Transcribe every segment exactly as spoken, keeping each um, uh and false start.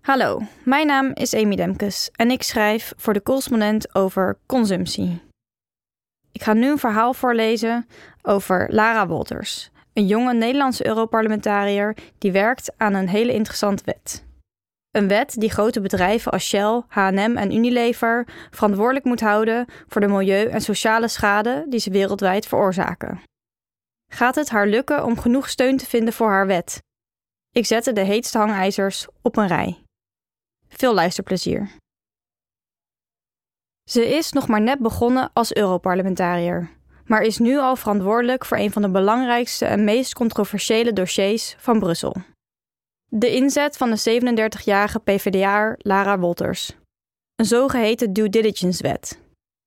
Hallo, mijn naam is Emy Demkes en ik schrijf voor de Correspondent over consumptie. Ik ga nu een verhaal voorlezen over Lara Wolters, een jonge Nederlandse Europarlementariër die werkt aan een hele interessante wet. Een wet die grote bedrijven als Shell, H en M en Unilever verantwoordelijk moet houden voor de milieu- en sociale schade die ze wereldwijd veroorzaken. Gaat het haar lukken om genoeg steun te vinden voor haar wet? Ik zette de heetste hangijzers op een rij. Veel luisterplezier. Ze is nog maar net begonnen als Europarlementariër, maar is nu al verantwoordelijk voor een van de belangrijkste en meest controversiële dossiers van Brussel. De inzet van de zevenendertigjarige PvdA'er Lara Wolters. Een zogeheten due diligence-wet,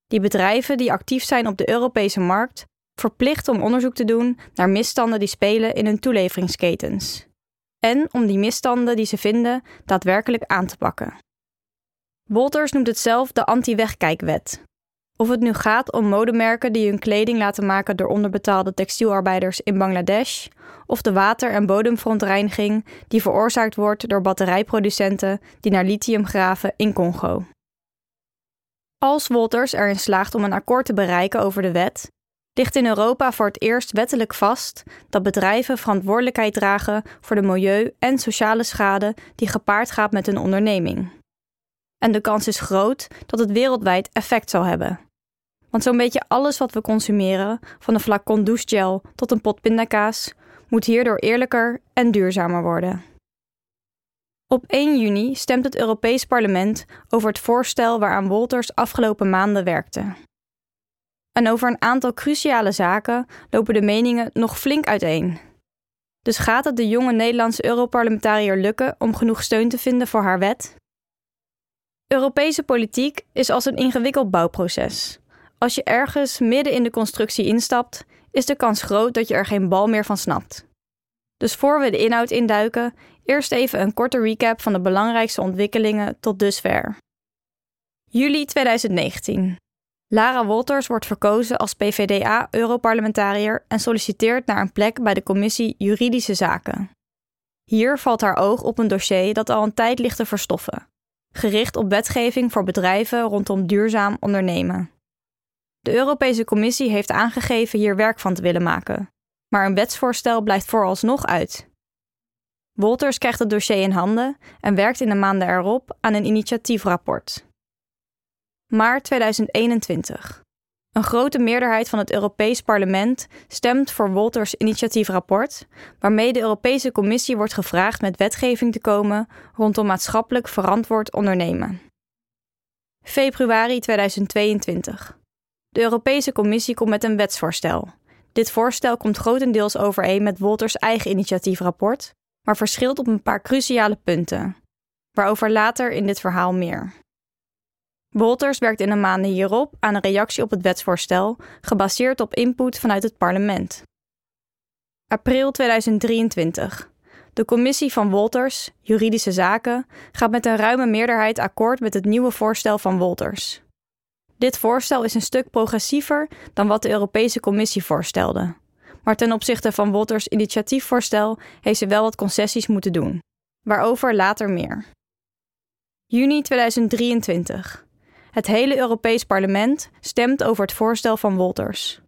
die bedrijven die actief zijn op de Europese markt verplicht om onderzoek te doen naar misstanden die spelen in hun toeleveringsketens. En om die misstanden die ze vinden daadwerkelijk aan te pakken. Wolters noemt het zelf de anti-wegkijkwet. Of het nu gaat om modemerken die hun kleding laten maken door onderbetaalde textielarbeiders in Bangladesh, of de water- en bodemverontreiniging die veroorzaakt wordt door batterijproducenten die naar lithium graven in Congo. Als Wolters erin slaagt om een akkoord te bereiken over de wet, ligt in Europa voor het eerst wettelijk vast dat bedrijven verantwoordelijkheid dragen voor de milieu- en sociale schade die gepaard gaat met hun onderneming. En de kans is groot dat het wereldwijd effect zal hebben. Want zo'n beetje alles wat we consumeren, van een flacon douchegel tot een pot pindakaas, moet hierdoor eerlijker en duurzamer worden. Op één juni stemt het Europees Parlement over het voorstel waaraan Wolters afgelopen maanden werkte. En over een aantal cruciale zaken lopen de meningen nog flink uiteen. Dus gaat het de jonge Nederlandse Europarlementariër lukken om genoeg steun te vinden voor haar wet? Europese politiek is als een ingewikkeld bouwproces. Als je ergens midden in de constructie instapt, is de kans groot dat je er geen bal meer van snapt. Dus voor we de inhoud induiken, eerst even een korte recap van de belangrijkste ontwikkelingen tot dusver. juli tweeduizend negentien. Lara Wolters wordt verkozen als PvdA-Europarlementariër en solliciteert naar een plek bij de commissie Juridische Zaken. Hier valt haar oog op een dossier dat al een tijd ligt te verstoffen, gericht op wetgeving voor bedrijven rondom duurzaam ondernemen. De Europese Commissie heeft aangegeven hier werk van te willen maken, maar een wetsvoorstel blijft vooralsnog uit. Wolters krijgt het dossier in handen en werkt in de maanden erop aan een initiatiefrapport. maart tweeduizend eenentwintig. Een grote meerderheid van het Europees Parlement stemt voor Wolters' initiatiefrapport, waarmee de Europese Commissie wordt gevraagd met wetgeving te komen rondom maatschappelijk verantwoord ondernemen. februari tweeduizend tweeëntwintig. De Europese Commissie komt met een wetsvoorstel. Dit voorstel komt grotendeels overeen met Wolters' eigen initiatiefrapport, maar verschilt op een paar cruciale punten, waarover later in dit verhaal meer. Wolters werkt in de maanden hierop aan een reactie op het wetsvoorstel, gebaseerd op input vanuit het parlement. april tweeduizend drieëntwintig. De commissie van Wolters, Juridische Zaken, gaat met een ruime meerderheid akkoord met het nieuwe voorstel van Wolters. Dit voorstel is een stuk progressiever dan wat de Europese Commissie voorstelde. Maar ten opzichte van Wolters' initiatiefvoorstel heeft ze wel wat concessies moeten doen, waarover later meer. juni tweeduizend drieëntwintig. Het hele Europees Parlement stemt over het voorstel van Wolters.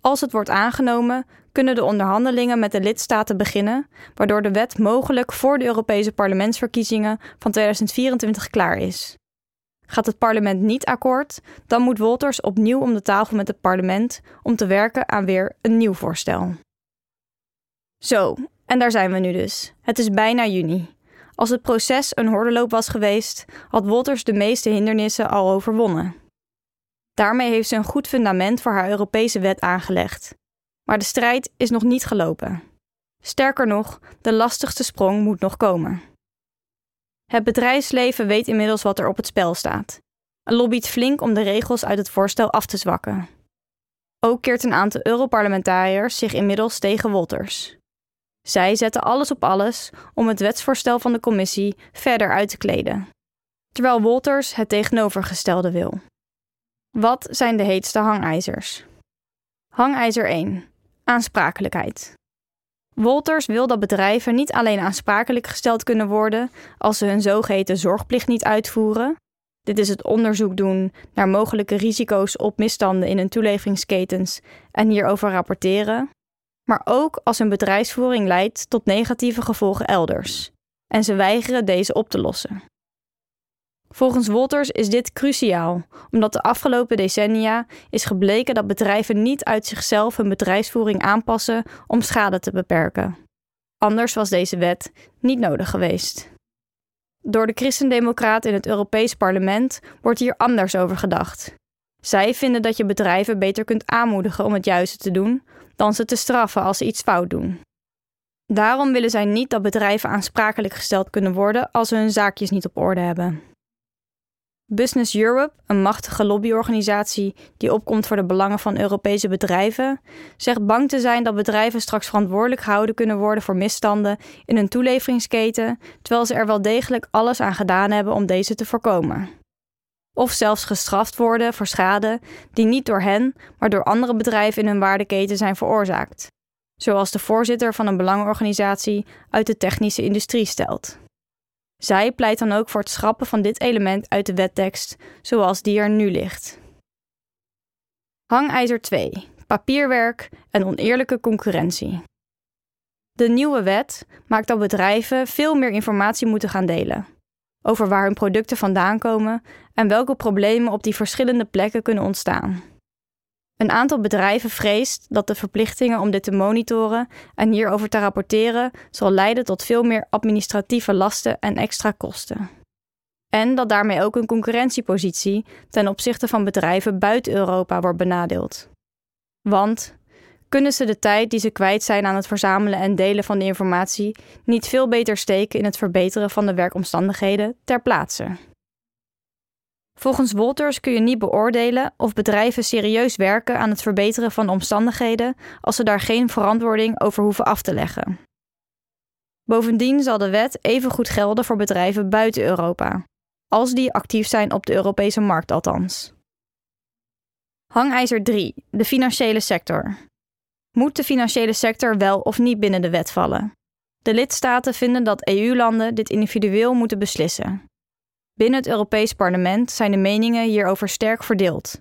Als het wordt aangenomen, kunnen de onderhandelingen met de lidstaten beginnen, waardoor de wet mogelijk voor de Europese parlementsverkiezingen van tweeduizend vierentwintig klaar is. Gaat het parlement niet akkoord, dan moet Wolters opnieuw om de tafel met het parlement om te werken aan weer een nieuw voorstel. Zo, en daar zijn we nu dus. Het is bijna juni. Als het proces een hordeloop was geweest, had Wolters de meeste hindernissen al overwonnen. Daarmee heeft ze een goed fundament voor haar Europese wet aangelegd. Maar de strijd is nog niet gelopen. Sterker nog, de lastigste sprong moet nog komen. Het bedrijfsleven weet inmiddels wat er op het spel staat en lobbyt flink om de regels uit het voorstel af te zwakken. Ook keert een aantal Europarlementariërs zich inmiddels tegen Wolters. Zij zetten alles op alles om het wetsvoorstel van de commissie verder uit te kleden, terwijl Wolters het tegenovergestelde wil. Wat zijn de heetste hangijzers? Hangijzer één. Aansprakelijkheid. Wolters wil dat bedrijven niet alleen aansprakelijk gesteld kunnen worden als ze hun zogeheten zorgplicht niet uitvoeren. Dit is het onderzoek doen naar mogelijke risico's op misstanden in hun toeleveringsketens en hierover rapporteren. Maar ook als een bedrijfsvoering leidt tot negatieve gevolgen elders en ze weigeren deze op te lossen. Volgens Wolters is dit cruciaal, omdat de afgelopen decennia is gebleken dat bedrijven niet uit zichzelf hun bedrijfsvoering aanpassen om schade te beperken. Anders was deze wet niet nodig geweest. Door de Christendemocraten in het Europees Parlement wordt hier anders over gedacht. Zij vinden dat je bedrijven beter kunt aanmoedigen om het juiste te doen dan ze te straffen als ze iets fout doen. Daarom willen zij niet dat bedrijven aansprakelijk gesteld kunnen worden als ze hun zaakjes niet op orde hebben. Business Europe, een machtige lobbyorganisatie die opkomt voor de belangen van Europese bedrijven, zegt bang te zijn dat bedrijven straks verantwoordelijk gehouden kunnen worden voor misstanden in hun toeleveringsketen, terwijl ze er wel degelijk alles aan gedaan hebben om deze te voorkomen. Of zelfs gestraft worden voor schade die niet door hen, maar door andere bedrijven in hun waardeketen zijn veroorzaakt. Zoals de voorzitter van een belangenorganisatie uit de technische industrie stelt. Zij pleit dan ook voor het schrappen van dit element uit de wettekst, zoals die er nu ligt. Hangijzer twee. Papierwerk en oneerlijke concurrentie. De nieuwe wet maakt dat bedrijven veel meer informatie moeten gaan delen. Over waar hun producten vandaan komen en welke problemen op die verschillende plekken kunnen ontstaan. Een aantal bedrijven vreest dat de verplichtingen om dit te monitoren en hierover te rapporteren zal leiden tot veel meer administratieve lasten en extra kosten. En dat daarmee ook hun concurrentiepositie ten opzichte van bedrijven buiten Europa wordt benadeeld. Want kunnen ze de tijd die ze kwijt zijn aan het verzamelen en delen van de informatie niet veel beter steken in het verbeteren van de werkomstandigheden ter plaatse? Volgens Wolters kun je niet beoordelen of bedrijven serieus werken aan het verbeteren van omstandigheden als ze daar geen verantwoording over hoeven af te leggen. Bovendien zal de wet evengoed gelden voor bedrijven buiten Europa, als die actief zijn op de Europese markt althans. Hangijzer drie. De financiële sector. Moet de financiële sector wel of niet binnen de wet vallen? De lidstaten vinden dat E U-landen dit individueel moeten beslissen. Binnen het Europees Parlement zijn de meningen hierover sterk verdeeld.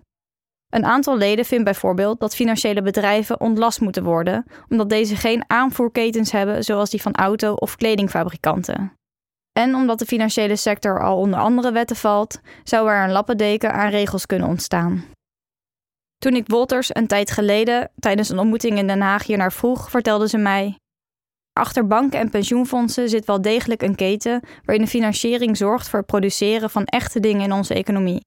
Een aantal leden vindt bijvoorbeeld dat financiële bedrijven ontlast moeten worden, omdat deze geen aanvoerketens hebben zoals die van auto- of kledingfabrikanten. En omdat de financiële sector al onder andere wetten valt, zou er een lappendeken aan regels kunnen ontstaan. Toen ik Wolters een tijd geleden tijdens een ontmoeting in Den Haag hiernaar vroeg, vertelde ze mij: achter banken en pensioenfondsen zit wel degelijk een keten waarin de financiering zorgt voor het produceren van echte dingen in onze economie.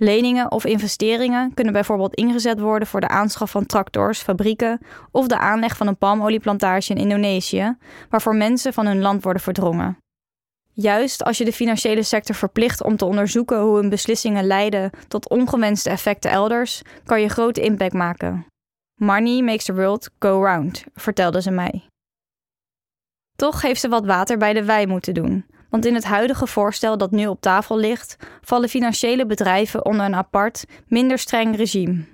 Leningen of investeringen kunnen bijvoorbeeld ingezet worden voor de aanschaf van tractors, fabrieken of de aanleg van een palmolieplantage in Indonesië, waarvoor mensen van hun land worden verdrongen. Juist als je de financiële sector verplicht om te onderzoeken hoe hun beslissingen leiden tot ongewenste effecten elders, kan je grote impact maken. Money makes the world go round, vertelde ze mij. Toch heeft ze wat water bij de wijn moeten doen, want in het huidige voorstel dat nu op tafel ligt, vallen financiële bedrijven onder een apart, minder streng regime.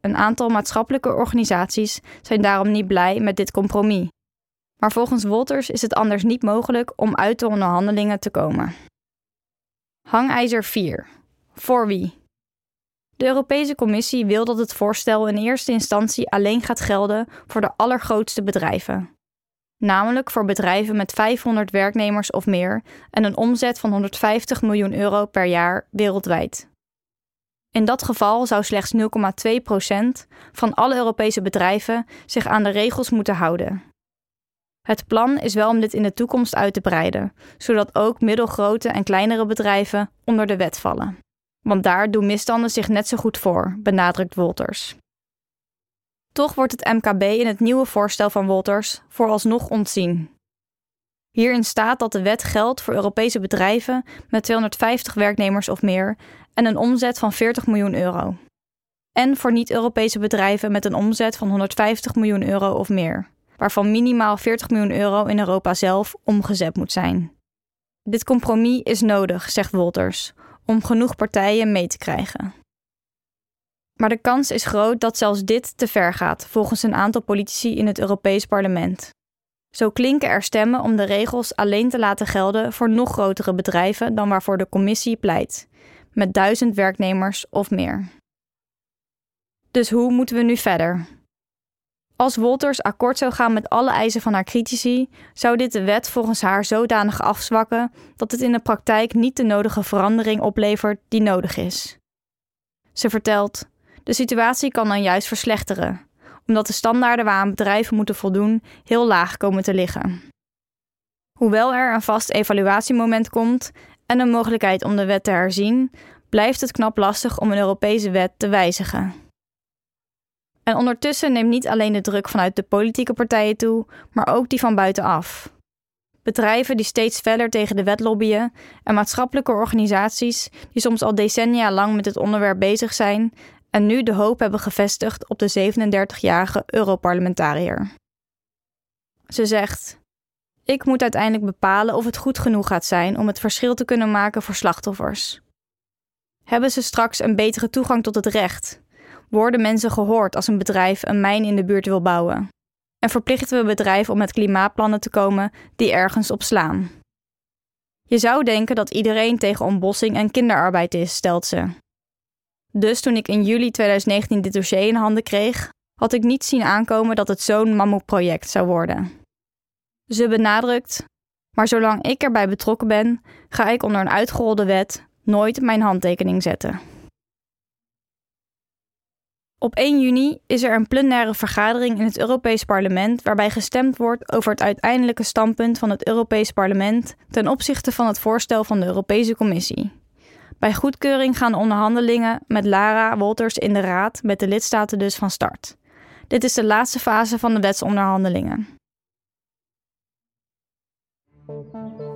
Een aantal maatschappelijke organisaties zijn daarom niet blij met dit compromis. Maar volgens Wolters is het anders niet mogelijk om uit de onderhandelingen te komen. Hangijzer vier. Voor wie? De Europese Commissie wil dat het voorstel in eerste instantie alleen gaat gelden voor de allergrootste bedrijven. Namelijk voor bedrijven met vijfhonderd werknemers of meer en een omzet van honderdvijftig miljoen euro per jaar wereldwijd. In dat geval zou slechts nul komma twee procent van alle Europese bedrijven zich aan de regels moeten houden. Het plan is wel om dit in de toekomst uit te breiden, zodat ook middelgrote en kleinere bedrijven onder de wet vallen. Want daar doen misstanden zich net zo goed voor, benadrukt Wolters. Toch wordt het M K B in het nieuwe voorstel van Wolters vooralsnog ontzien. Hierin staat dat de wet geldt voor Europese bedrijven met tweehonderdvijftig werknemers of meer en een omzet van veertig miljoen euro. En voor niet-Europese bedrijven met een omzet van honderdvijftig miljoen euro of meer, waarvan minimaal veertig miljoen euro in Europa zelf omgezet moet zijn. Dit compromis is nodig, zegt Wolters, om genoeg partijen mee te krijgen. Maar de kans is groot dat zelfs dit te ver gaat, volgens een aantal politici in het Europees Parlement. Zo klinken er stemmen om de regels alleen te laten gelden voor nog grotere bedrijven dan waarvoor de commissie pleit, met duizend werknemers of meer. Dus hoe moeten we nu verder? Als Wolters akkoord zou gaan met alle eisen van haar critici, zou dit de wet volgens haar zodanig afzwakken dat het in de praktijk niet de nodige verandering oplevert die nodig is. Ze vertelt, de situatie kan dan juist verslechteren, omdat de standaarden waaraan bedrijven moeten voldoen heel laag komen te liggen. Hoewel er een vast evaluatiemoment komt en een mogelijkheid om de wet te herzien, blijft het knap lastig om een Europese wet te wijzigen. En ondertussen neemt niet alleen de druk vanuit de politieke partijen toe, maar ook die van buitenaf. Bedrijven die steeds feller tegen de wet lobbyen en maatschappelijke organisaties die soms al decennia lang met het onderwerp bezig zijn en nu de hoop hebben gevestigd op de zevenendertigjarige Europarlementariër. Ze zegt, ik moet uiteindelijk bepalen of het goed genoeg gaat zijn om het verschil te kunnen maken voor slachtoffers. Hebben ze straks een betere toegang tot het recht? Worden mensen gehoord als een bedrijf een mijn in de buurt wil bouwen? En verplichten we bedrijven om met klimaatplannen te komen die ergens op slaan? Je zou denken dat iedereen tegen ontbossing en kinderarbeid is, stelt ze. Dus toen ik in juli twintig negentien dit dossier in handen kreeg, had ik niet zien aankomen dat het zo'n mammoetproject zou worden. Ze benadrukt, maar zolang ik erbij betrokken ben, ga ik onder een uitgerolde wet nooit mijn handtekening zetten. Op één juni is er een plenaire vergadering in het Europees Parlement waarbij gestemd wordt over het uiteindelijke standpunt van het Europees Parlement ten opzichte van het voorstel van de Europese Commissie. Bij goedkeuring gaan de onderhandelingen met Lara Wolters in de Raad met de lidstaten dus van start. Dit is de laatste fase van de wetsonderhandelingen.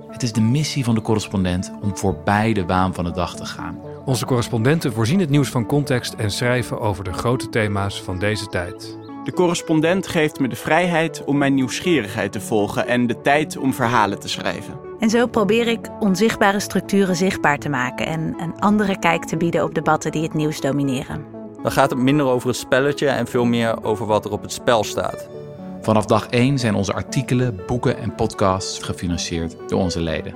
Het is de missie van de correspondent om voorbij de waan van de dag te gaan. Onze correspondenten voorzien het nieuws van context en schrijven over de grote thema's van deze tijd. De correspondent geeft me de vrijheid om mijn nieuwsgierigheid te volgen en de tijd om verhalen te schrijven. En zo probeer ik onzichtbare structuren zichtbaar te maken en een andere kijk te bieden op debatten die het nieuws domineren. Dan gaat het minder over het spelletje en veel meer over wat er op het spel staat. Vanaf dag één zijn onze artikelen, boeken en podcasts gefinancierd door onze leden.